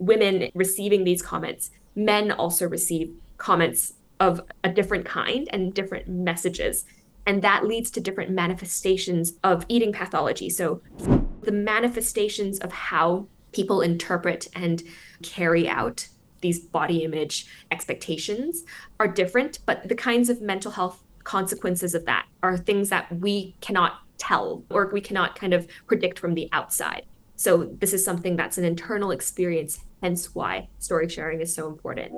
women receiving these comments, men also receive comments of a different kind and different messages. And that leads to different manifestations of eating pathology. So the manifestations of how people interpret and carry out these body image expectations are different, but the kinds of mental health consequences of that are things that we cannot tell or we cannot kind of predict from the outside. So this is something that's an internal experience, hence why story sharing is so important.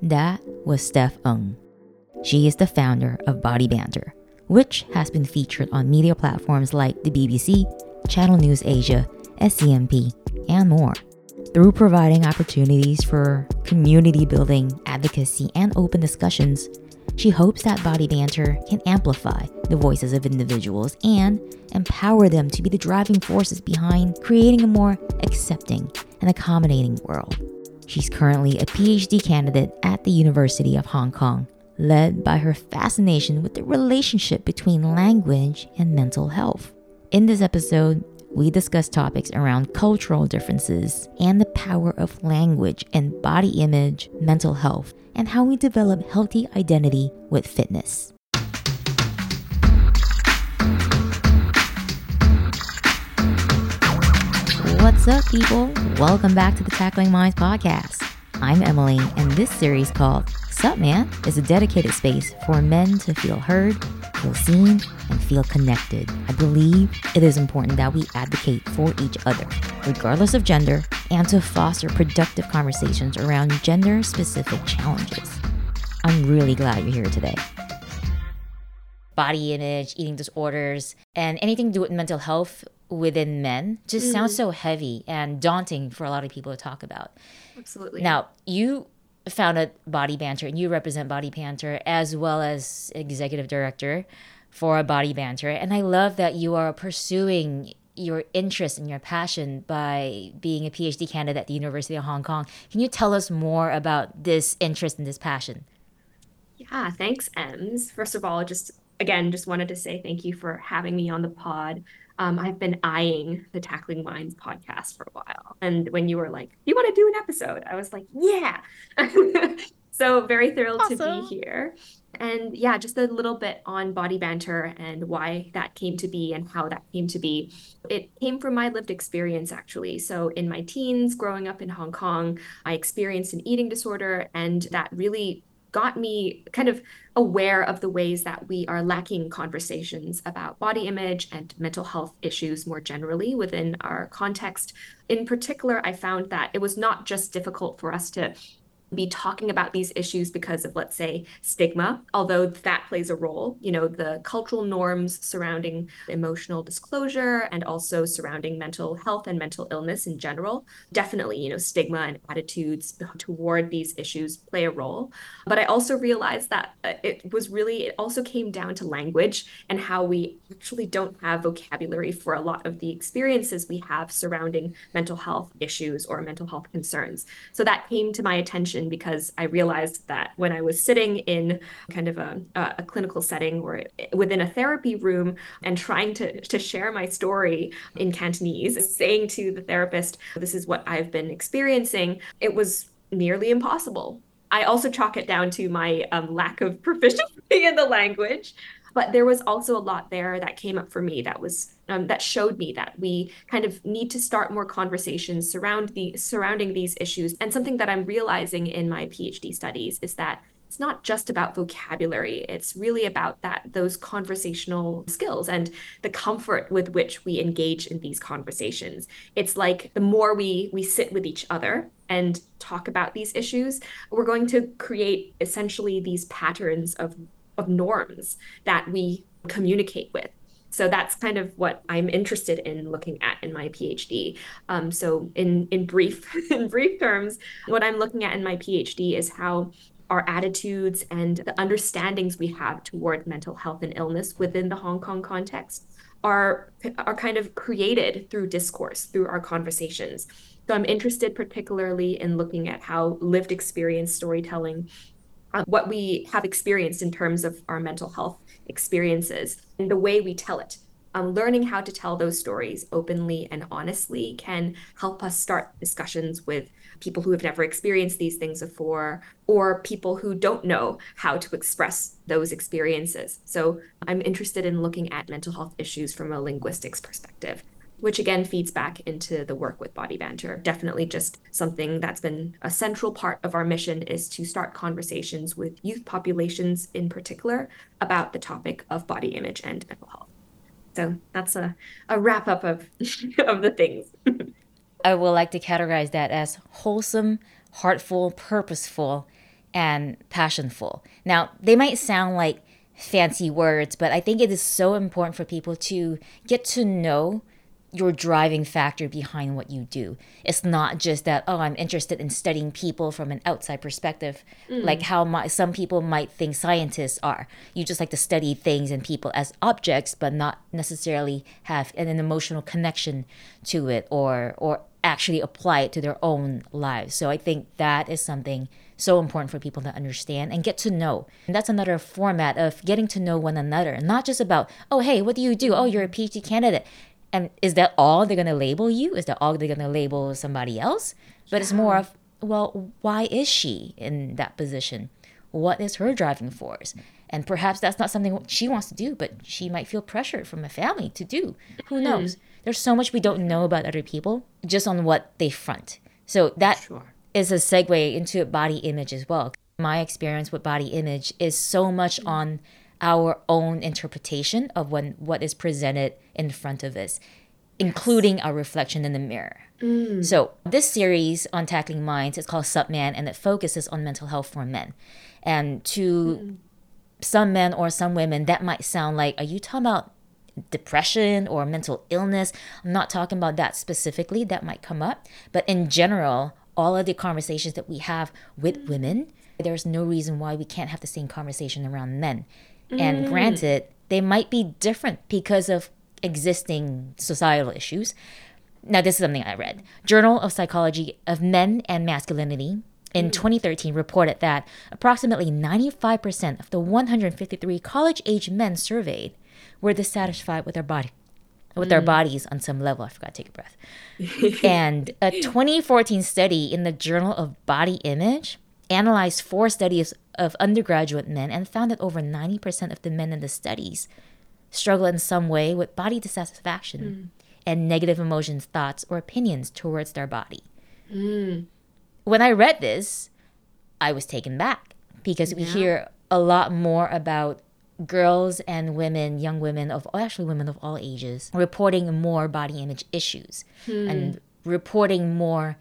That was Steph Ung. She is the founder of Body Banter, which has been featured on media platforms like the BBC, Channel News Asia, SCMP, and more. Through providing opportunities for community building, advocacy, and open discussions, she hopes that Body Banter can amplify the voices of individuals and empower them to be the driving forces behind creating a more accepting and accommodating world. She's currently a PhD candidate at the University of Hong Kong, led by her fascination with the relationship between language and mental health. In this episode, we discuss topics around cultural differences and the power of language and body image, mental health, and how we develop healthy identity with fitness. What's up, people? Welcome back to the Tackling Minds Podcast. I'm Emily, and this series called Sup Man is a dedicated space for men to feel heard, feel seen, and feel connected. I believe it is important that we advocate for each other, regardless of gender, and to foster productive conversations around gender-specific challenges. I'm really glad you're here today. Body image, eating disorders, and anything to do with mental health within men just sounds so heavy and daunting for a lot of people to talk about. Absolutely. Now, you founded Body Banter, and you represent Body Banter as well as executive director for Body Banter. And I love that you are pursuing your interest and your passion by being a PhD candidate at the University of Hong Kong. Can you tell us more about this interest and this passion? Yeah, thanks, Ems. First of all, just wanted to say thank you for having me on the pod. I've been eyeing the Tackling Minds podcast for a while. And when you were like, you want to do an episode? I was like, yeah. So very thrilled to be here. And yeah, just a little bit on Body Banter and why that came to be and how that came to be. It came from my lived experience, actually. So in my teens, growing up in Hong Kong, I experienced an eating disorder, and that really got me kind of aware of the ways that we are lacking conversations about body image and mental health issues more generally within our context. In particular, I found that it was not just difficult for us to be talking about these issues because of, let's say, stigma, although that plays a role, you know, the cultural norms surrounding emotional disclosure and also surrounding mental health and mental illness in general. Definitely, you know, stigma and attitudes toward these issues play a role. But I also realized that it also came down to language and how we actually don't have vocabulary for a lot of the experiences we have surrounding mental health issues or mental health concerns. So that came to my attention because I realized that when I was sitting in kind of a clinical setting or within a therapy room and trying to share my story in Cantonese, saying to the therapist, this is what I've been experiencing, it was nearly impossible. I also chalk it down to my lack of proficiency in the language. But there was also a lot there that came up for me that was that showed me that we kind of need to start more conversations surrounding these issues. And something that I'm realizing in my PhD studies is that it's not just about vocabulary. It's really about those conversational skills and the comfort with which we engage in these conversations. It's like the more we sit with each other and talk about these issues, we're going to create essentially these patterns of norms that we communicate with. So that's kind of what I'm interested in looking at in my PhD. So in brief terms, what I'm looking at in my PhD is how our attitudes and the understandings we have toward mental health and illness within the Hong Kong context are kind of created through discourse, through our conversations. So I'm interested particularly in looking at how lived experience storytelling, what we have experienced in terms of our mental health experiences and the way we tell it, learning how to tell those stories openly and honestly can help us start discussions with people who have never experienced these things before, or people who don't know how to express those experiences. So I'm interested in looking at mental health issues from a linguistics perspective, which again feeds back into the work with Body Banter. Definitely just something that's been a central part of our mission is to start conversations with youth populations in particular about the topic of body image and mental health. So that's a wrap up of the things. I would like to categorize that as wholesome, heartful, purposeful, and passionful. Now, they might sound like fancy words, but I think it is so important for people to get to know your driving factor behind what you do. It's not just that, oh, I'm interested in studying people from an outside perspective, like how some people might think scientists are. You just like to study things and people as objects, but not necessarily have an emotional connection to it or actually apply it to their own lives. So I think that is something so important for people to understand and get to know. And that's another format of getting to know one another, not just about, oh, hey, what do you do? Oh, you're a PhD candidate. And is that all they're going to label you? Is that all they're going to label somebody else? But it's more of, well, why is she in that position? What is her driving force? And perhaps that's not something she wants to do, but she might feel pressured from a family to do. Who knows? There's so much we don't know about other people, just on what they front. So that is a segue into body image as well. My experience with body image is so much on our own interpretation of what is presented in front of us, including our reflection in the mirror. So this series on Tackling Minds is called Sup Man, and it focuses on mental health for men. And to some men or some women, that might sound like, are you talking about depression or mental illness? I'm not talking about that specifically. That might come up. But in general, all of the conversations that we have with women, there's no reason why we can't have the same conversation around men. And granted, they might be different because of existing societal issues. Now, this is something I read. Journal of Psychology of Men and Masculinity in 2013 reported that approximately 95% of the 153 college-age men surveyed were dissatisfied with their bodies on some level. I forgot to take a breath. And a 2014 study in the Journal of Body Image analyzed 4 studies of undergraduate men and found that over 90% of the men in the studies struggle in some way with body dissatisfaction and negative emotions, thoughts, or opinions towards their body. When I read this, I was taken back because we hear a lot more about girls and women, young women, women of all ages, reporting more body image issues and reporting more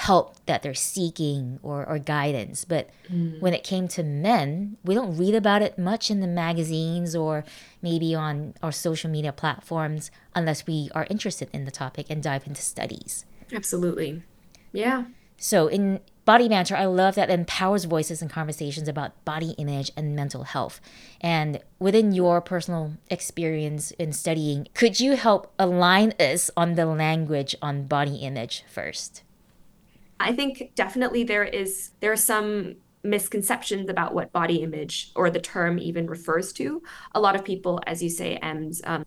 help that they're seeking or guidance. But when it came to men, we don't read about it much in the magazines or maybe on our social media platforms unless we are interested in the topic and dive into studies. Absolutely. Yeah. So in Body Banter, I love that it empowers voices and conversations about body image and mental health. And within your personal experience in studying, could you help align us on the language on body image first? I think definitely there are some misconceptions about what body image or the term even refers to. A lot of people, as you say,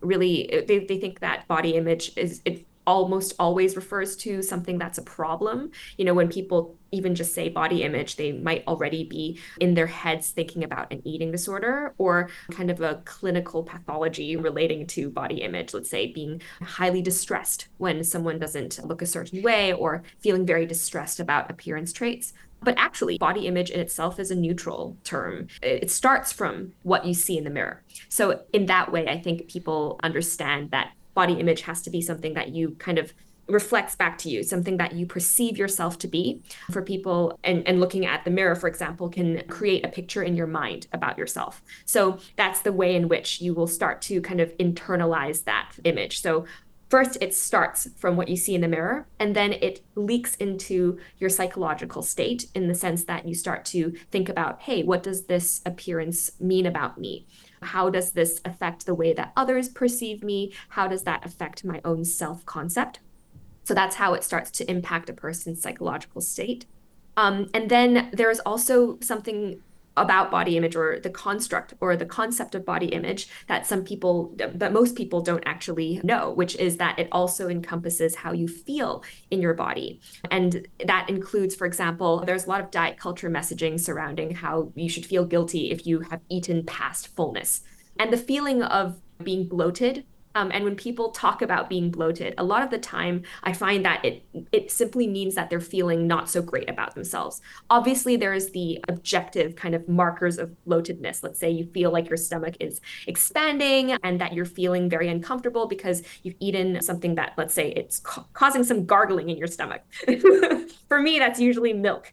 really they think that body image it almost always refers to something that's a problem. You know, when people even just say body image, they might already be in their heads thinking about an eating disorder or kind of a clinical pathology relating to body image, let's say being highly distressed when someone doesn't look a certain way or feeling very distressed about appearance traits. But actually, body image in itself is a neutral term. It starts from what you see in the mirror. So in that way, I think people understand that body image has to be something that you kind of reflects back to you, something that you perceive yourself to be for people. And looking at the mirror, for example, can create a picture in your mind about yourself. So that's the way in which you will start to kind of internalize that image. So first, it starts from what you see in the mirror, and then it leaks into your psychological state in the sense that you start to think about, hey, what does this appearance mean about me? How does this affect the way that others perceive me? How does that affect my own self-concept? So that's how it starts to impact a person's psychological state. And then there is also something about body image or the construct or the concept of body image that most people don't actually know, which is that it also encompasses how you feel in your body. And that includes, for example, there's a lot of diet culture messaging surrounding how you should feel guilty if you have eaten past fullness. And the feeling of being bloated, and when people talk about being bloated, a lot of the time I find that it simply means that they're feeling not so great about themselves. Obviously, there is the objective kind of markers of bloatedness. Let's say you feel like your stomach is expanding and that you're feeling very uncomfortable because you've eaten something that, let's say, it's causing some gargling in your stomach. For me, that's usually milk.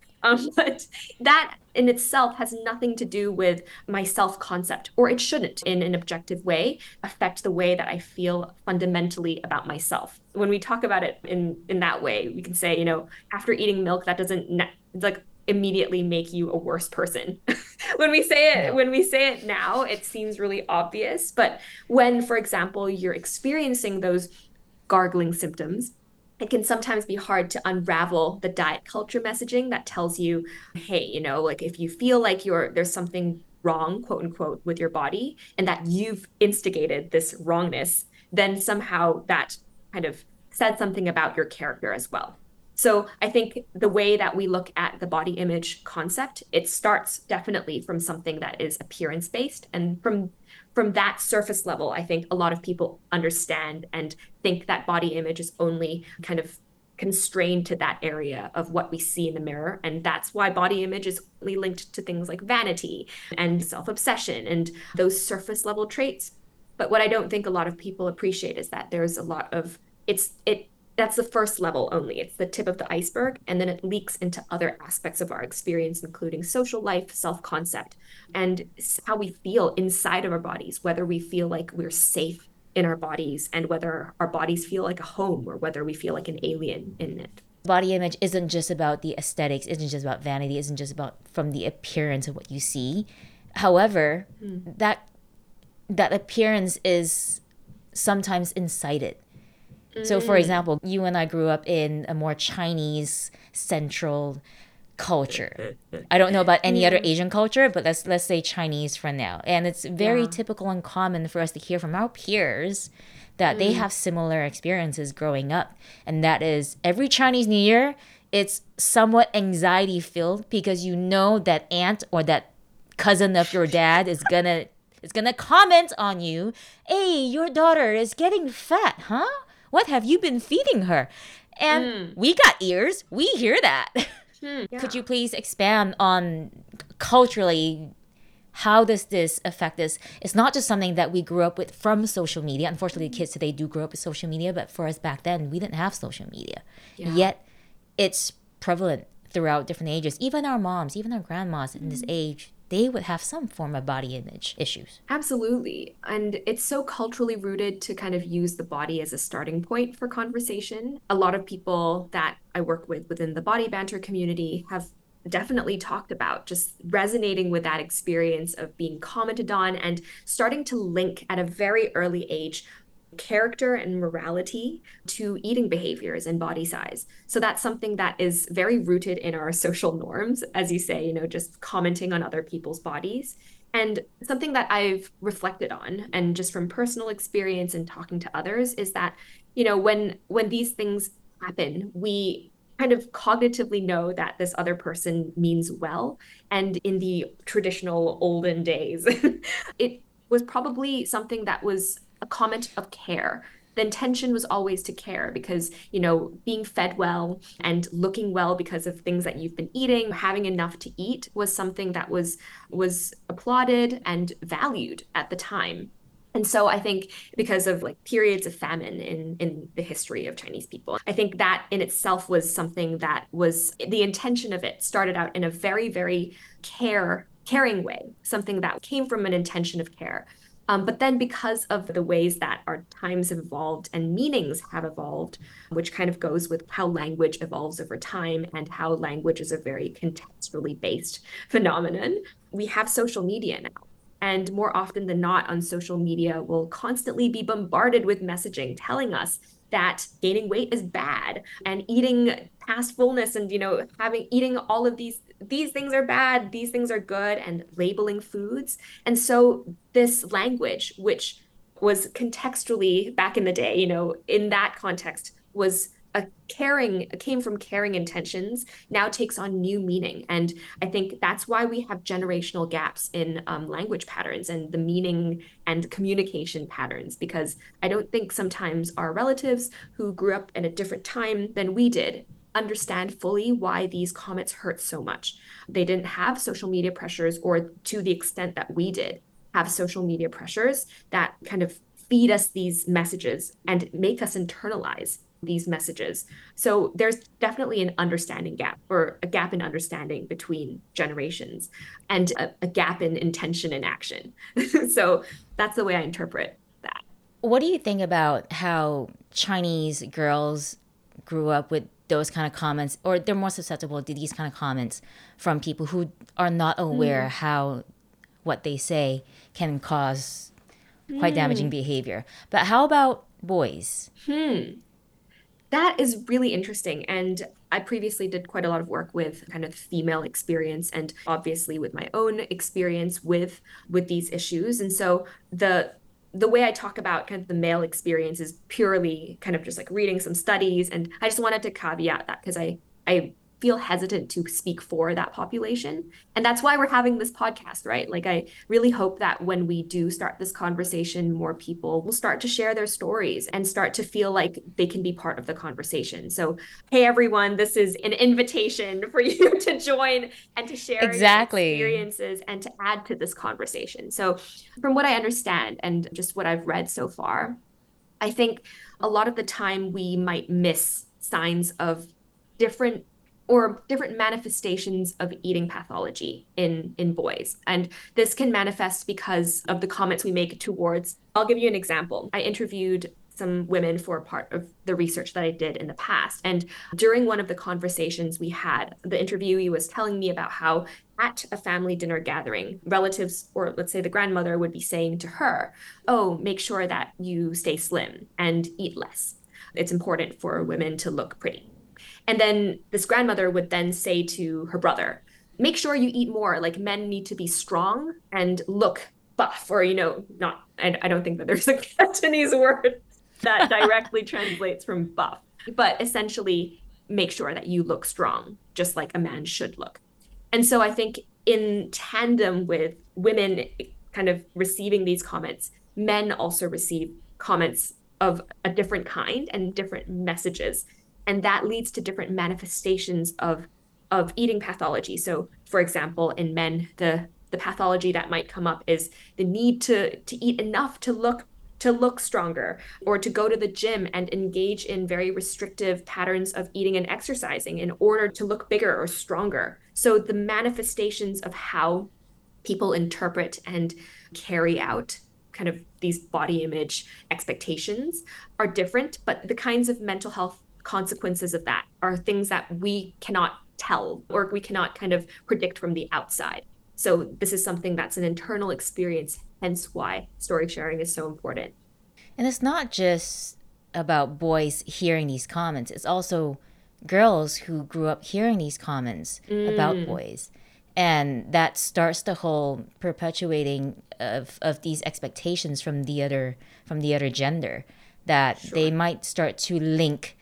But that in itself has nothing to do with my self-concept, or it shouldn't in an objective way affect the way that I feel fundamentally about myself. When we talk about it in that way, we can say, after eating milk, that doesn't immediately make you a worse person. When we say it now, it seems really obvious. But when, for example, you're experiencing those gargling symptoms, it can sometimes be hard to unravel the diet culture messaging that tells you, hey, if you feel like there's something wrong, quote unquote, with your body, and that you've instigated this wrongness, then somehow that kind of said something about your character as well. So I think the way that we look at the body image concept, it starts definitely from something that is appearance-based. And from that surface level, I think a lot of people understand and think that body image is only kind of constrained to that area of what we see in the mirror. And that's why body image is only linked to things like vanity and self-obsession and those surface level traits. But what I don't think a lot of people appreciate is that there's a lot of, that's the first level only. It's the tip of the iceberg. And then it leaks into other aspects of our experience, including social life, self-concept, and how we feel inside of our bodies, whether we feel like we're safe in our bodies and whether our bodies feel like a home or whether we feel like an alien in it. Body image isn't just about the aesthetics, isn't just about vanity, isn't just about from the appearance of what you see. However, that appearance is sometimes incited. So, for example, you and I grew up in a more Chinese-central culture. I don't know about any other Asian culture, but let's say Chinese for now. And it's very typical and common for us to hear from our peers that they have similar experiences growing up. And that is every Chinese New Year, it's somewhat anxiety-filled because you know that aunt or that cousin of your dad is gonna comment on you. Hey, your daughter is getting fat, huh? What have you been feeding her? And we got ears. We hear that. Yeah. Could you please expand on culturally, how does this affect us? It's not just something that we grew up with from social media. Unfortunately, kids today do grow up with social media. But for us back then, we didn't have social media. Yeah. Yet it's prevalent throughout different ages. Even our moms, even our grandmas in this age, they would have some form of body image issues. Absolutely. And it's so culturally rooted to kind of use the body as a starting point for conversation. A lot of people that I work with within the Body Banter community have definitely talked about just resonating with that experience of being commented on and starting to link at a very early age character and morality to eating behaviors and body size. So that's something that is very rooted in our social norms, as you say, just commenting on other people's bodies. And something that I've reflected on and just from personal experience and talking to others is that, when these things happen, we kind of cognitively know that this other person means well. And in the traditional olden days, it was probably something that was a comment of care. The intention was always to care because, being fed well and looking well because of things that you've been eating, having enough to eat was something that was applauded and valued at the time. And so I think because of periods of famine in the history of Chinese people, I think that in itself was something that was the intention of it started out in a very, very caring way, something that came from an intention of care. But then because of the ways that our times have evolved and meanings have evolved, which kind of goes with how language evolves over time and how language is a very contextually based phenomenon, we have social media now. And more often than not on social media, we'll constantly be bombarded with messaging telling us that gaining weight is bad and eating past fullness and, you know, eating all of these things are bad, these things are good, and labeling foods. And so this language, which was contextually back in the day, you know, in that context was came from caring intentions, now takes on new meaning. And I think that's why we have generational gaps in language patterns and the meaning and communication patterns, because I don't think sometimes our relatives who grew up in a different time than we did understand fully why these comments hurt so much. They didn't have social media pressures, or to the extent that we did have social media pressures that kind of feed us these messages and make us internalize these messages. So there's definitely an understanding gap, or a gap in understanding between generations, and a gap in intention and action. So that's the way I interpret that. What do you think about how Chinese girls grew up with those kind of comments, or they're more susceptible to these kind of comments from people who are not aware how what they say can cause quite damaging behavior? But how about boys? That is really interesting. And I previously did quite a lot of work with kind of female experience, and obviously with my own experience with these issues. And so the way I talk about kind of the male experience is purely kind of just like reading some studies. And I just wanted to caveat that, because I feel hesitant to speak for that population. And that's why we're having this podcast, right? Like, I really hope that when we do start this conversation, more people will start to share their stories and start to feel like they can be part of the conversation. So, hey, everyone, this is an invitation for you to join and to share your experiences and to add to this conversation. So from what I understand and just what I've read so far, I think a lot of the time we might miss signs of different manifestations of eating pathology in boys. And this can manifest because of the comments we make towards. I'll give you an example. I interviewed some women for a part of the research that I did in the past. And during one of the conversations we had, the interviewee was telling me about how at a family dinner gathering, relatives, or let's say the grandmother, would be saying to her, "Oh, make sure that you stay slim and eat less. It's important for women to look pretty." And then this grandmother would then say to her brother, "Make sure you eat more, like men need to be strong and look buff," or, you know, not, I don't think that there's a Cantonese word that directly translates from buff, but essentially make sure that you look strong, just like a man should look. And so I think in tandem with women kind of receiving these comments, men also receive comments of a different kind and different messages. And that leads to different manifestations of eating pathology. So, for example, in men, the pathology that might come up is the need to eat enough to look stronger, or to go to the gym and engage in very restrictive patterns of eating and exercising in order to look bigger or stronger. So the manifestations of how people interpret and carry out kind of these body image expectations are different, but the kinds of mental health consequences of that are things that we cannot tell, or we cannot kind of predict from the outside. So this is something that's an internal experience, hence why story sharing is so important. And it's not just about boys hearing these comments, it's also girls who grew up hearing these comments about boys. And that starts the whole perpetuating of these expectations from the other gender, that they might start to link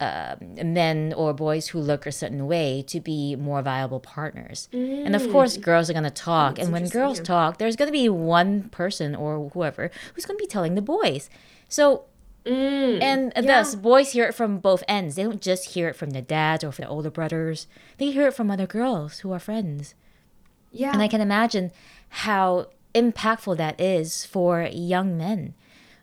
men or boys who look a certain way to be more viable partners. And of course, girls are going to talk. And when girls talk, there's going to be one person or whoever who's going to be telling the boys. So, thus, boys hear it from both ends. They don't just hear it from the dads or from the older brothers. They hear it from other girls who are friends. Yeah. And I can imagine how impactful that is for young men,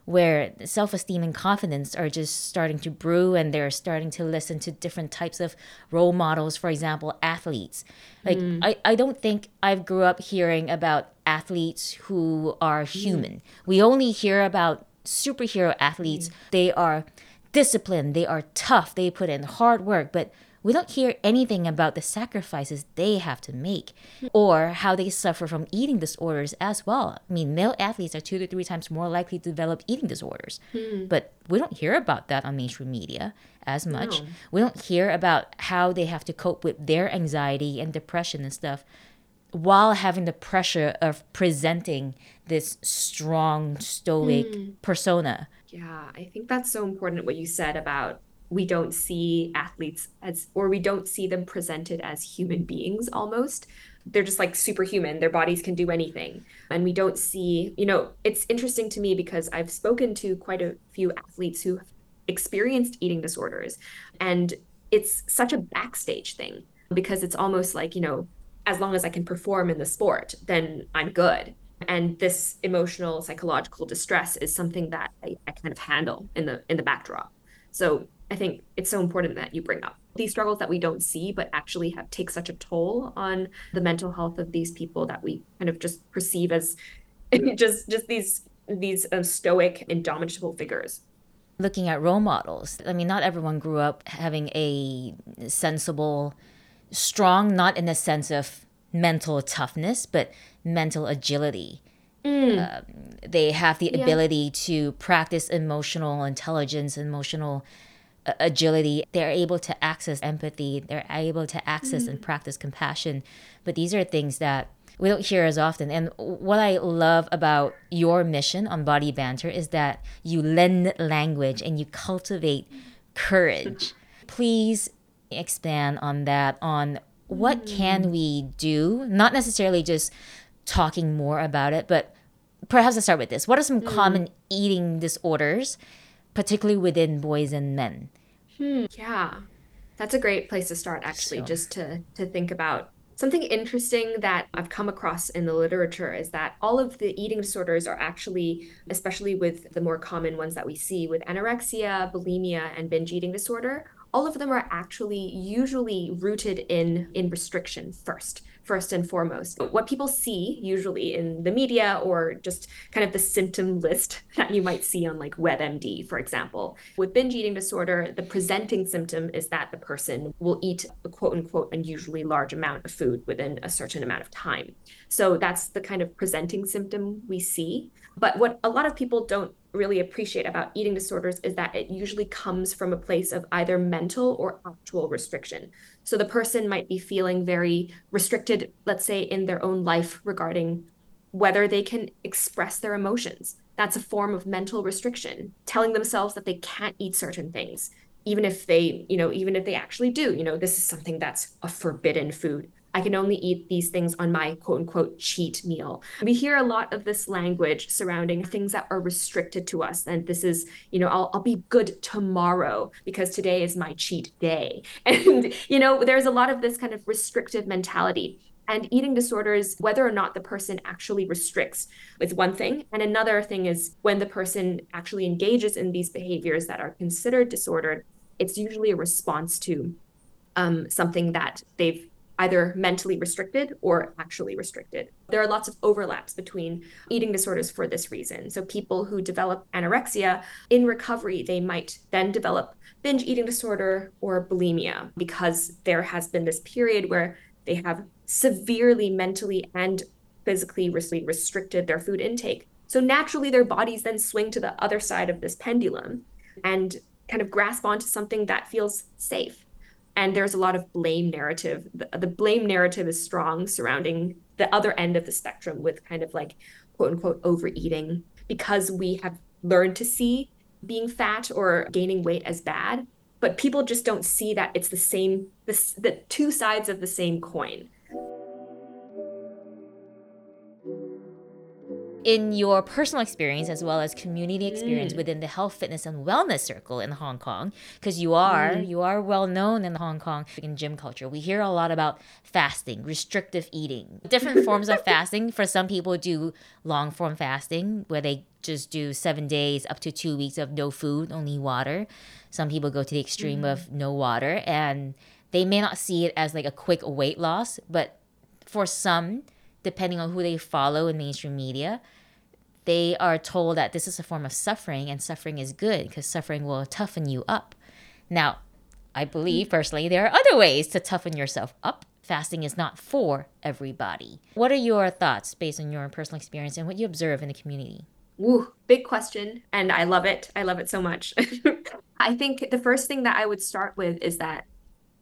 where self-esteem and confidence are just starting to brew, and they're starting to listen to different types of role models, for example, athletes. Like, I don't think I've grew up hearing about athletes who are human. We only hear about superhero athletes. They are disciplined, they are tough, they put in hard work, but we don't hear anything about the sacrifices they have to make or how they suffer from eating disorders as well. I mean, male athletes are 2 to 3 times more likely to develop eating disorders. But we don't hear about that on mainstream media as much. No. We don't hear about how they have to cope with their anxiety and depression and stuff while having the pressure of presenting this strong, stoic persona. Yeah, I think that's so important what you said about we don't see athletes as, or we don't see them presented as human beings almost. They're just like superhuman. Their bodies can do anything. And we don't see, you know, it's interesting to me because I've spoken to quite a few athletes who have experienced eating disorders. And it's such a backstage thing because it's almost like, you know, as long as I can perform in the sport, then I'm good. And this emotional, psychological distress is something that I kind of handle in the backdrop. So I think it's so important that you bring up these struggles that we don't see, but actually have take such a toll on the mental health of these people that we kind of just perceive as just these stoic, indomitable figures. Looking at role models, I mean, not everyone grew up having a sensible, strong, not in the sense of mental toughness, but mental agility. They have the ability to practice emotional intelligence, emotional agility. They're able to access empathy. They're able to access and practice compassion. But these are things that we don't hear as often. And what I love about your mission on Body Banter is that you lend language and you cultivate courage. Please expand on that, on what can we do? Not necessarily just talking more about it, but perhaps let's start with this. What are some common eating disorders, particularly within boys and men? Yeah, that's a great place to start, actually, just to think about. Something interesting that I've come across in the literature is that all of the eating disorders are actually, especially with the more common ones that we see with anorexia, bulimia, and binge eating disorder, all of them are actually usually rooted in restriction first and foremost. What people see usually in the media or just kind of the symptom list that you might see on like WebMD, for example. With binge eating disorder, the presenting symptom is that the person will eat a quote unquote unusually large amount of food within a certain amount of time. So that's the kind of presenting symptom we see. But what a lot of people don't really appreciate about eating disorders is that it usually comes from a place of either mental or actual restriction. So the person might be feeling very restricted, let's say, in their own life regarding whether they can express their emotions. That's a form of mental restriction, telling themselves that they can't eat certain things, even if they actually do. You know, this is something that's a forbidden food. I can only eat these things on my quote unquote cheat meal. We hear a lot of this language surrounding things that are restricted to us. And this is, you know, I'll be good tomorrow because today is my cheat day. And, you know, there's a lot of this kind of restrictive mentality. And eating disorders, whether or not the person actually restricts, is one thing. And another thing is when the person actually engages in these behaviors that are considered disordered, it's usually a response to something that they've either mentally restricted or actually restricted. There are lots of overlaps between eating disorders for this reason. So people who develop anorexia in recovery, they might then develop binge eating disorder or bulimia because there has been this period where they have severely mentally and physically restricted their food intake. So naturally their bodies then swing to the other side of this pendulum and kind of grasp onto something that feels safe. And there's a lot of blame narrative. The blame narrative is strong surrounding the other end of the spectrum with kind of like, quote unquote, overeating. Because we have learned to see being fat or gaining weight as bad, but people just don't see that it's the same, the two sides of the same coin. In your personal experience, as well as community experience within the health, fitness, and wellness circle in Hong Kong, because you are well known in Hong Kong in gym culture. We hear a lot about fasting, restrictive eating, different forms of fasting. For some people do long form fasting, where they just do 7 days up to 2 weeks of no food, only water. Some people go to the extreme of no water, and they may not see it as like a quick weight loss, but for some, depending on who they follow in mainstream media, they are told that this is a form of suffering, and suffering is good because suffering will toughen you up. Now, I believe personally there are other ways to toughen yourself up. Fasting is not for everybody. What are your thoughts based on your personal experience and what you observe in the community? Woo, big question. And I love it. I love it so much. I think the first thing that I would start with is that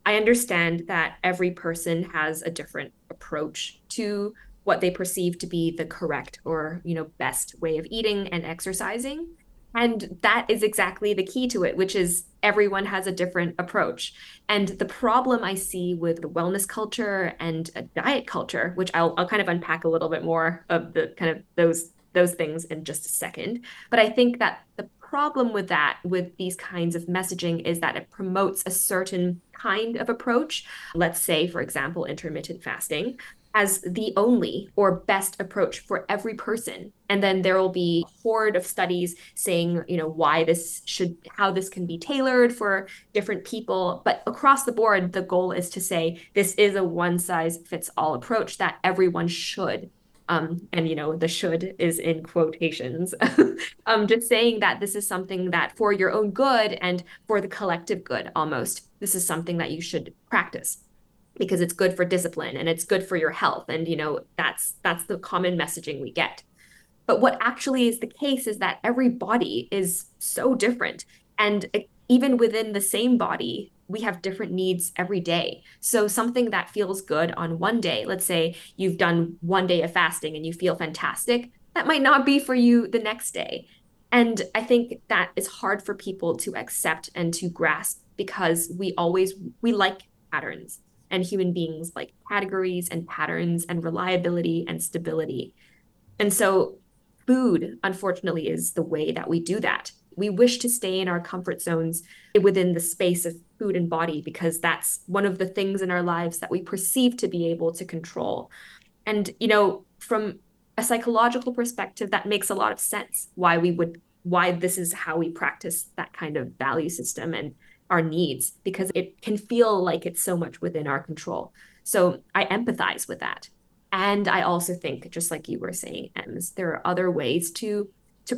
I understand that every person has a different approach to what they perceive to be the correct or, you know, best way of eating and exercising. And that is exactly the key to it, which is everyone has a different approach. And the problem I see with the wellness culture and a diet culture, which I'll kind of unpack a little bit more of the kind of those things in just a second. But I think that the problem with that, with these kinds of messaging, is that it promotes a certain kind of approach. Let's say, for example, intermittent fasting, as the only or best approach for every person. And then there will be a horde of studies saying, you know, why this should, how this can be tailored for different people. But across the board, the goal is to say, this is a one size fits all approach that everyone should. And, you know, the should is in quotations. Just saying that this is something that for your own good and for the collective good, almost, this is something that you should practice, because it's good for discipline and it's good for your health. And, you know, that's the common messaging we get. But what actually is the case is that every body is so different. And even within the same body, we have different needs every day. So something that feels good on one day, let's say you've done one day of fasting and you feel fantastic, that might not be for you the next day. And I think that is hard for people to accept and to grasp, because we like patterns. And human beings like categories and patterns and reliability and stability. And so food, unfortunately, is the way that we do that. We wish to stay in our comfort zones within the space of food and body, because that's one of the things in our lives that we perceive to be able to control. And, you know, from a psychological perspective, that makes a lot of sense why this is how we practice that kind of value system and our needs, because it can feel like it's so much within our control. So I empathize with that. And I also think, just like you were saying, Ems, there are other ways to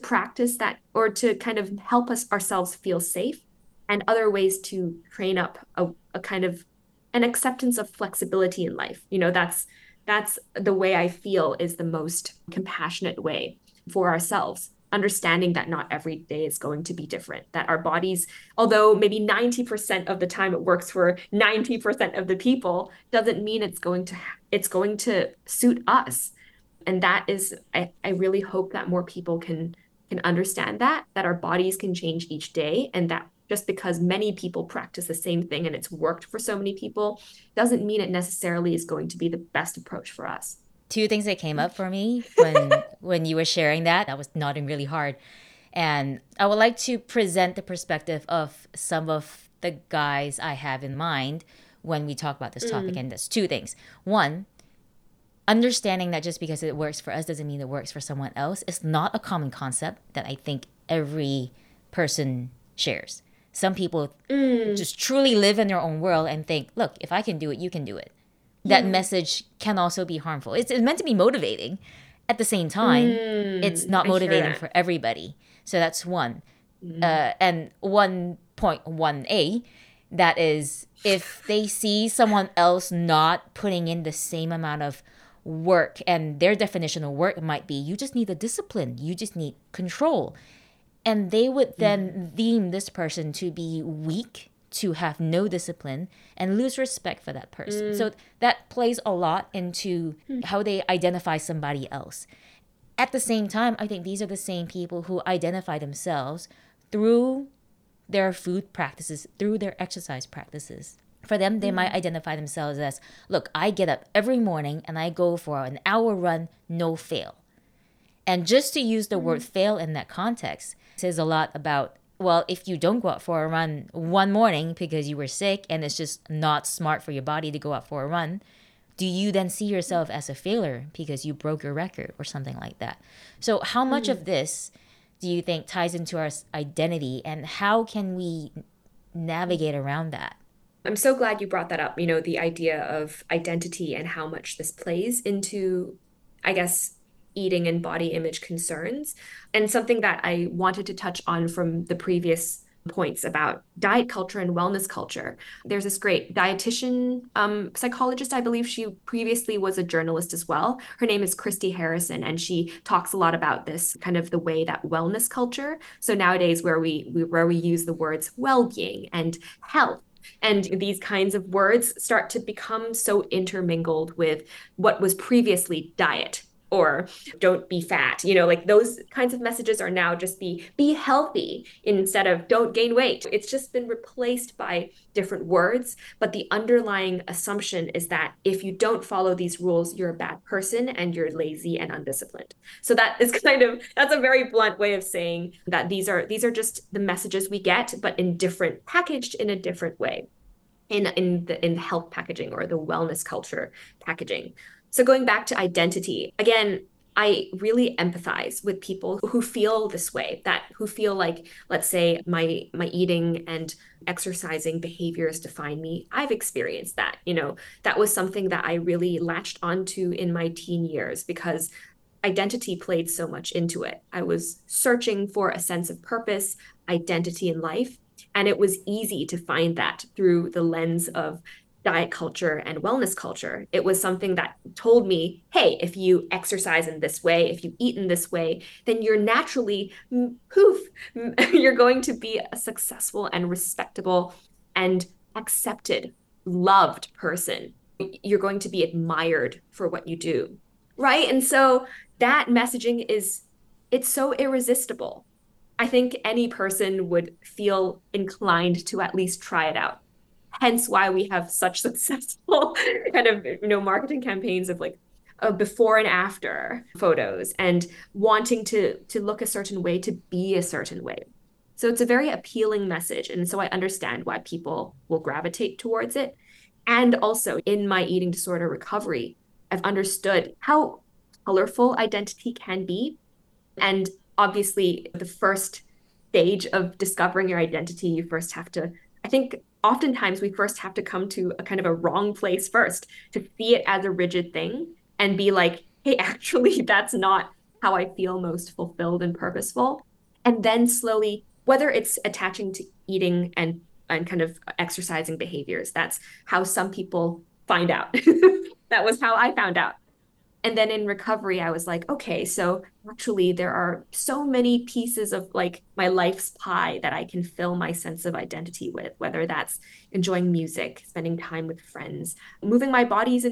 practice that, or to kind of help ourselves feel safe, and other ways to train up a kind of an acceptance of flexibility in life. You know, that's the way I feel is the most compassionate way for ourselves. Understanding that not every day is going to be different, that our bodies, although maybe 90% of the time it works for 90% of the people, doesn't mean it's going to suit us. And that is, I really hope that more people can understand that our bodies can change each day, and that just because many people practice the same thing and it's worked for so many people doesn't mean it necessarily is going to be the best approach for us. Two things that came up for me when you were sharing that was nodding really hard. And I would like to present the perspective of some of the guys I have in mind when we talk about this topic. And there's two things. One, understanding that just because it works for us doesn't mean it works for someone else. It's not a common concept that I think every person shares. Some people just truly live in their own world and think, look, if I can do it, you can do it. That message can also be harmful. It's meant to be motivating. At the same time, it's not motivating for everybody. So that's one. And 1.1a, that is, if they see someone else not putting in the same amount of work, and their definition of work might be, you just need the discipline, you just need control. And they would then deem this person to be weak, to have no discipline, and lose respect for that person. So that plays a lot into how they identify somebody else. At the same time, I think these are the same people who identify themselves through their food practices, through their exercise practices. For them, they might identify themselves as, look, I get up every morning and I go for an hour run, no fail. And just to use the word fail in that context says a lot about, well, if you don't go out for a run one morning because you were sick and it's just not smart for your body to go out for a run, do you then see yourself as a failure because you broke your record or something like that? So how much of this do you think ties into our identity, and how can we navigate around that? I'm so glad you brought that up, you know, the idea of identity and how much this plays into, I guess, eating and body image concerns. And something that I wanted to touch on from the previous points about diet culture and wellness culture. There's this great dietitian, psychologist, I believe she previously was a journalist as well. Her name is Christy Harrison, and she talks a lot about this kind of the way that wellness culture. So nowadays where we use the words well-being and health, and these kinds of words start to become so intermingled with what was previously diet or don't be fat, you know, like those kinds of messages are now just be healthy instead of don't gain weight. It's just been replaced by different words. But the underlying assumption is that if you don't follow these rules, you're a bad person and you're lazy and undisciplined. So that is that's a very blunt way of saying that these are just the messages we get, but packaged in a different way in health packaging or the wellness culture packaging. So going back to identity, again, I really empathize with people who feel this way, who feel like, let's say, my eating and exercising behaviors define me. I've experienced that, you know, that was something that I really latched onto in my teen years because identity played so much into it. I was searching for a sense of purpose, identity in life, and it was easy to find that through the lens of diet culture and wellness culture. It was something that told me, hey, if you exercise in this way, if you eat in this way, then you're naturally, you're going to be a successful and respectable and accepted, loved person. You're going to be admired for what you do, right? And so that messaging it's so irresistible. I think any person would feel inclined to at least try it out. Hence why we have such successful kind of, you know, marketing campaigns of like before and after photos and wanting to look a certain way, to be a certain way. So it's a very appealing message. And so I understand why people will gravitate towards it. And also in my eating disorder recovery, I've understood how colorful identity can be. And obviously the first stage of discovering your identity, you first have to, I think, oftentimes we first have to come to a kind of a wrong place first to see it as a rigid thing and be like, hey, actually, that's not how I feel most fulfilled and purposeful. And then slowly, whether it's attaching to eating and kind of exercising behaviors, that's how some people find out. That was how I found out. And then in recovery, I was like, okay, so actually there are so many pieces of like my life's pie that I can fill my sense of identity with, whether that's enjoying music, spending time with friends, moving my body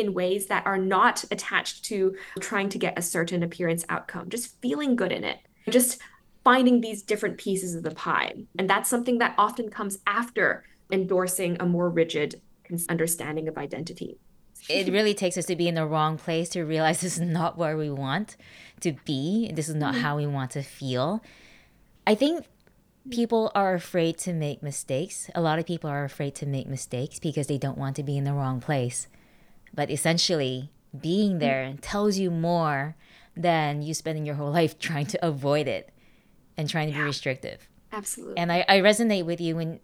in ways that are not attached to trying to get a certain appearance outcome, just feeling good in it, just finding these different pieces of the pie. And that's something that often comes after endorsing a more rigid understanding of identity. It really takes us to be in the wrong place to realize this is not where we want to be. This is not how we want to feel. I think people are afraid to make mistakes. A lot of people are afraid to make mistakes because they don't want to be in the wrong place. But essentially, being there tells you more than you spending your whole life trying to avoid it and trying to be restrictive. Absolutely. And I resonate with you when...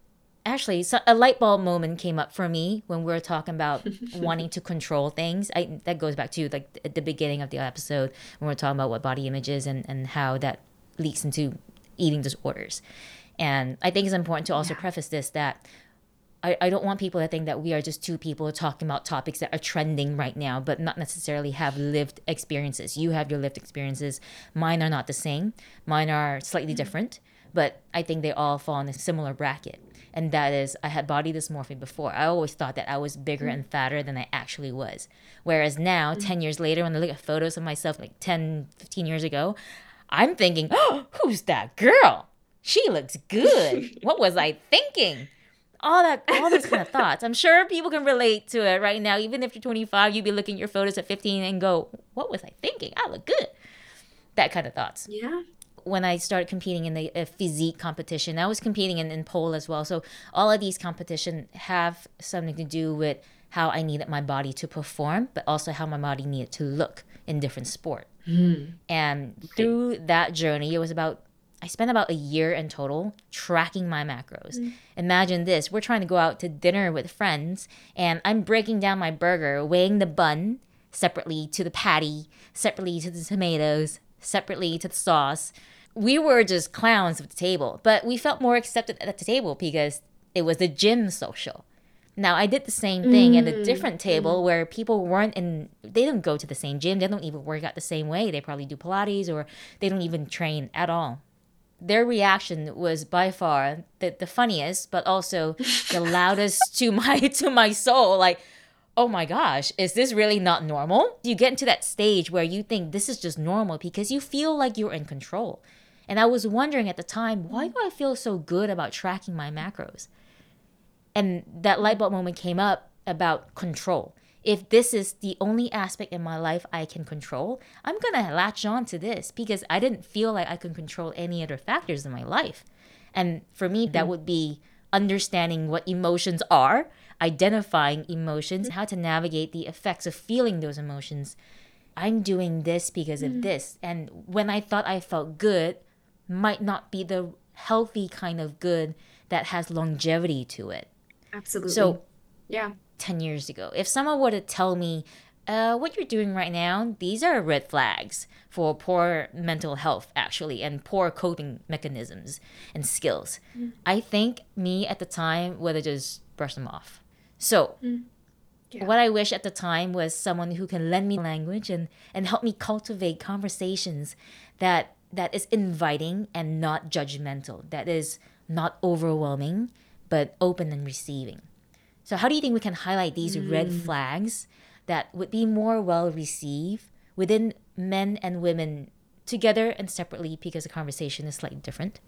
Actually, so a light bulb moment came up for me when we were talking about wanting to control things. That goes back to like at the beginning of the episode when we were talking about what body image is and how that leaks into eating disorders. And I think it's important to also preface this that I don't want people to think that we are just two people talking about topics that are trending right now, but not necessarily have lived experiences. You have your lived experiences. Mine are not the same. Mine are slightly different, but I think they all fall in a similar bracket. And that is, I had body dysmorphia before. I always thought that I was bigger and fatter than I actually was. Whereas now, 10 years later, when I look at photos of myself like 10, 15 years ago, I'm thinking, oh, who's that girl? She looks good. What was I thinking? All those kind of thoughts. I'm sure people can relate to it right now. Even if you're 25, you'd be looking at your photos at 15 and go, what was I thinking? I look good. That kind of thoughts. Yeah. When I started competing in the physique competition, I was competing in pole as well. So all of these competitions have something to do with how I needed my body to perform, but also how my body needed to look in different sport. And through that journey, I spent about a year in total tracking my macros. Imagine this, we're trying to go out to dinner with friends and I'm breaking down my burger, weighing the bun, separately to the patty, separately to the tomatoes, separately to the sauce. We were just clowns at the table, but we felt more accepted at the table because it was the gym social. Now, I did the same thing at a different table where people weren't in, they don't go to the same gym. They don't even work out the same way. They probably do Pilates or they don't even train at all. Their reaction was by far the funniest, but also the loudest to my soul. Like, oh my gosh, is this really not normal? You get into that stage where you think this is just normal because you feel like you're in control. And I was wondering at the time, why do I feel so good about tracking my macros? And that light bulb moment came up about control. If this is the only aspect in my life I can control, I'm going to latch on to this because I didn't feel like I could control any other factors in my life. And for me, that would be understanding what emotions are, identifying emotions, how to navigate the effects of feeling those emotions. I'm doing this because of this. And when I thought I felt good, might not be the healthy kind of good that has longevity to it. Absolutely. So, yeah. 10 years ago, if someone were to tell me, what you're doing right now, these are red flags for poor mental health, actually, and poor coping mechanisms and skills. I think me at the time would have just brushed them off. So what I wish at the time was someone who can lend me language and help me cultivate conversations that is inviting and not judgmental, that is not overwhelming, but open and receiving. So how do you think we can highlight these red flags that would be more well-received within men and women together and separately because the conversation is slightly different?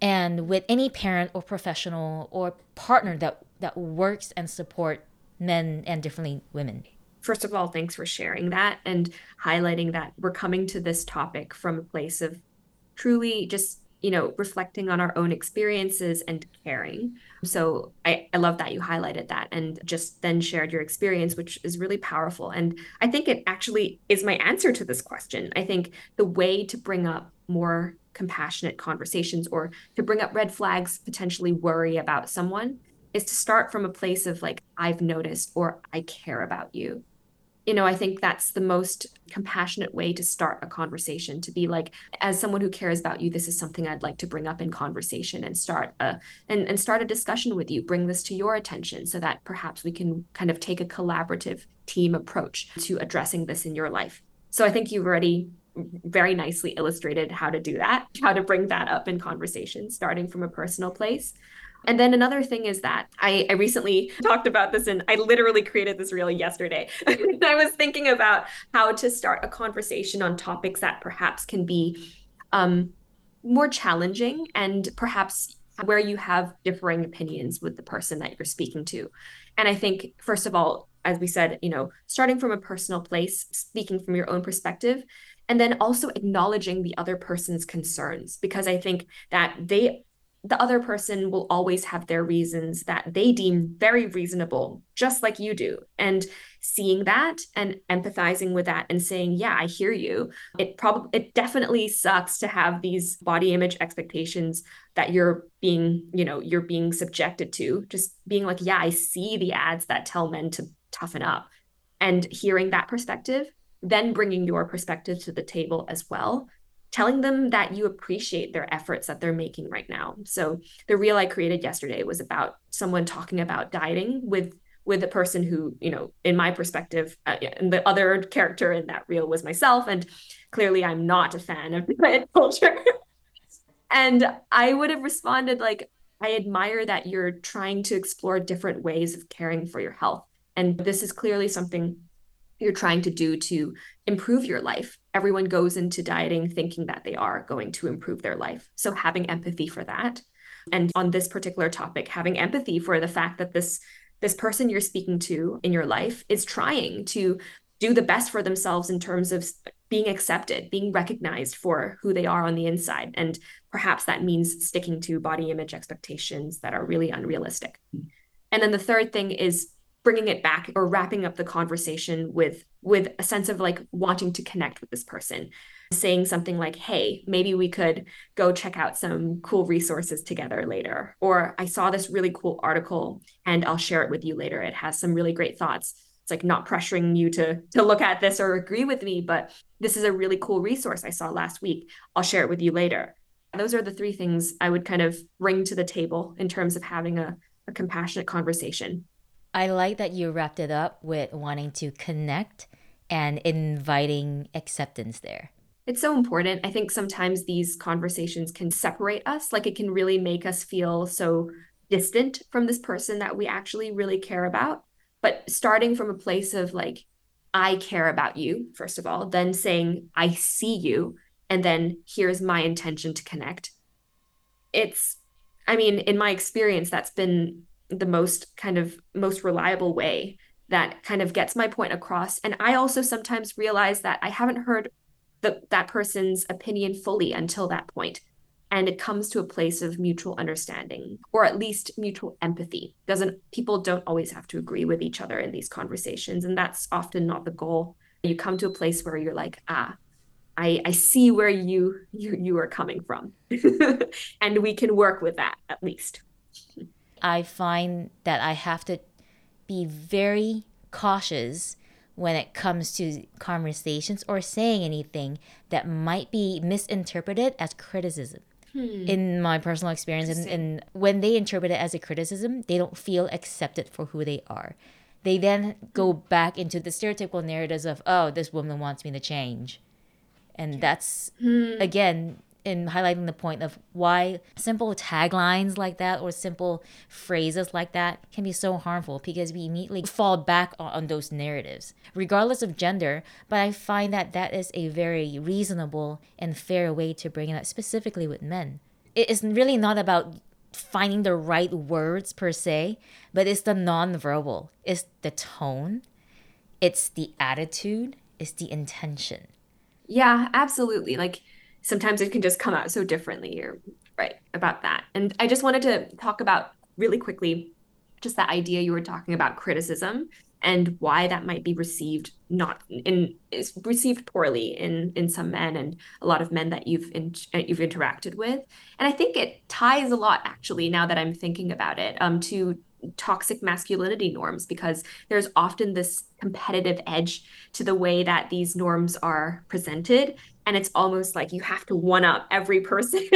And with any parent or professional or partner that works and support men and differently women. First of all, thanks for sharing that and highlighting that we're coming to this topic from a place of truly just, reflecting on our own experiences and caring. So I love that you highlighted that and just then shared your experience, which is really powerful. And I think it actually is my answer to this question. I think the way to bring up more compassionate conversations or to bring up red flags, potentially worry about someone, is to start from a place of like, I've noticed, or I care about you. I think that's the most compassionate way to start a conversation, to be like, as someone who cares about you, this is something I'd like to bring up in conversation and start a discussion with you, bring this to your attention so that perhaps we can kind of take a collaborative team approach to addressing this in your life. So I think you've already very nicely illustrated how to do that, how to bring that up in conversation, starting from a personal place. And then another thing is that I recently talked about this, and I literally created this reel yesterday. I was thinking about how to start a conversation on topics that perhaps can be more challenging and perhaps where you have differing opinions with the person that you're speaking to. And I think, first of all, as we said, starting from a personal place, speaking from your own perspective, and then also acknowledging the other person's concerns, because I think that the other person will always have their reasons that they deem very reasonable, just like you do. And seeing that and empathizing with that and saying, yeah, I hear you. It definitely sucks to have these body image expectations that you're being subjected to. Just being like, yeah, I see the ads that tell men to toughen up, and hearing that perspective, then bringing your perspective to the table as well. Telling them that you appreciate their efforts that they're making right now. So the reel I created yesterday was about someone talking about dieting with a person who, in my perspective, and the other character in that reel was myself. And clearly I'm not a fan of diet culture. And I would have responded like, I admire that you're trying to explore different ways of caring for your health. And this is clearly something you're trying to do to improve your life. Everyone goes into dieting thinking that they are going to improve their life. So having empathy for that. And on this particular topic, having empathy for the fact that this person you're speaking to in your life is trying to do the best for themselves in terms of being accepted, being recognized for who they are on the inside. And perhaps that means sticking to body image expectations that are really unrealistic. And then the third thing is bringing it back or wrapping up the conversation with a sense of like wanting to connect with this person, saying something like, hey, maybe we could go check out some cool resources together later. Or I saw this really cool article and I'll share it with you later. It has some really great thoughts. It's like not pressuring you to look at this or agree with me, but this is a really cool resource I saw last week. I'll share it with you later. Those are the three things I would kind of bring to the table in terms of having a compassionate conversation. I like that you wrapped it up with wanting to connect and inviting acceptance there. It's so important. I think sometimes these conversations can separate us. Like it can really make us feel so distant from this person that we actually really care about. But starting from a place of like, I care about you, first of all, then saying, I see you, and then here's my intention to connect. It's, I mean, in my experience, that's been the most reliable way that kind of gets my point across. And I also sometimes realize that I haven't heard that person's opinion fully until that point. And it comes to a place of mutual understanding, or at least mutual empathy. People don't always have to agree with each other in these conversations. And that's often not the goal. You come to a place where you're like, I see where you are coming from. And we can work with that at least. I find that I have to be very cautious when it comes to conversations or saying anything that might be misinterpreted as criticism. In my personal experience, and when they interpret it as a criticism, they don't feel accepted for who they are. They then go back into the stereotypical narratives of, oh, this woman wants me to change. And that's, again, in highlighting the point of why simple taglines like that or simple phrases like that can be so harmful, because we immediately fall back on those narratives, regardless of gender. But I find that is a very reasonable and fair way to bring it up, specifically with men. It is really not about finding the right words per se, but it's the nonverbal. It's the tone. It's the attitude. It's the intention. Yeah, absolutely. Like, sometimes it can just come out so differently. You're right about that. And I just wanted to talk about really quickly just that idea you were talking about, criticism, and why that might be received poorly in some men, and a lot of men that you've interacted with. And I think it ties a lot, actually, now that I'm thinking about it, to toxic masculinity norms, because there's often this competitive edge to the way that these norms are presented. And it's almost like you have to one up every person,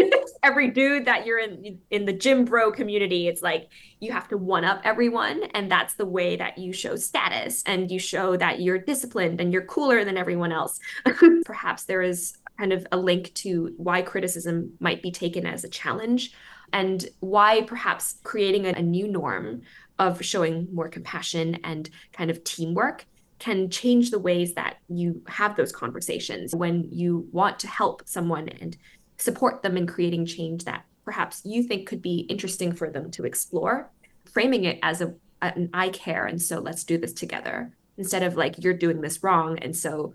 every dude that you're in the gym bro community. It's like you have to one up everyone. And that's the way that you show status, and you show that you're disciplined and you're cooler than everyone else. Perhaps there is kind of a link to why criticism might be taken as a challenge, and why perhaps creating a new norm of showing more compassion and kind of teamwork can change the ways that you have those conversations when you want to help someone and support them in creating change that perhaps you think could be interesting for them to explore. Framing it as an I care, and so let's do this together, instead of like, you're doing this wrong, and so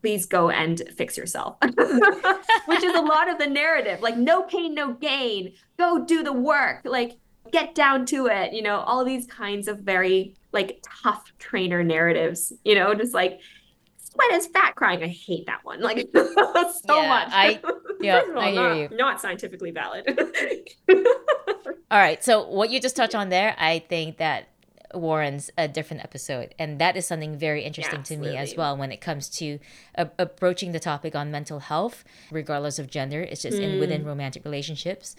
please go and fix yourself, which is a lot of the narrative, like no pain, no gain, go do the work, like get down to it, you know, all these kinds of very like tough trainer narratives, you know, just like sweat is fat crying. I hate that one. Like so much. I hear you. Not scientifically valid. All right. So what you just touched on there, I think that warrants a different episode. And that is something very interesting to me as well when it comes to approaching the topic on mental health, regardless of gender. It's just within romantic relationships,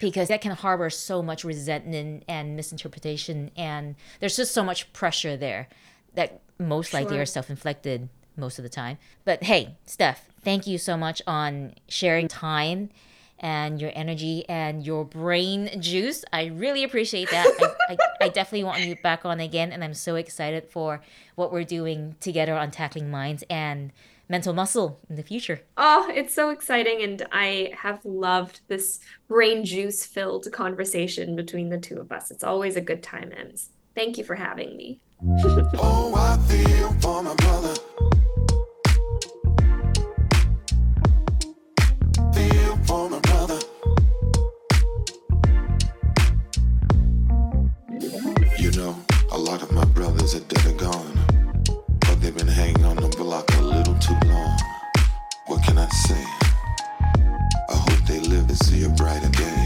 because that can harbor so much resentment and misinterpretation. And there's just so much pressure there that most likely are self-inflicted most of the time. But hey, Steph, thank you so much on sharing time and your energy and your brain juice. I really appreciate that. I definitely want you back on again. And I'm so excited for what we're doing together on Tackling Minds and Mental Muscle in the future. Oh, it's so exciting. And I have loved this brain juice filled conversation between the two of us. It's always a good time, Ems. Thank you for having me. Oh, I feel for my brother. Feel for my brother. You know, a lot of my brothers are dead and gone. They've been hanging on the block a little too long. What can I say? I hope they live to see a brighter day.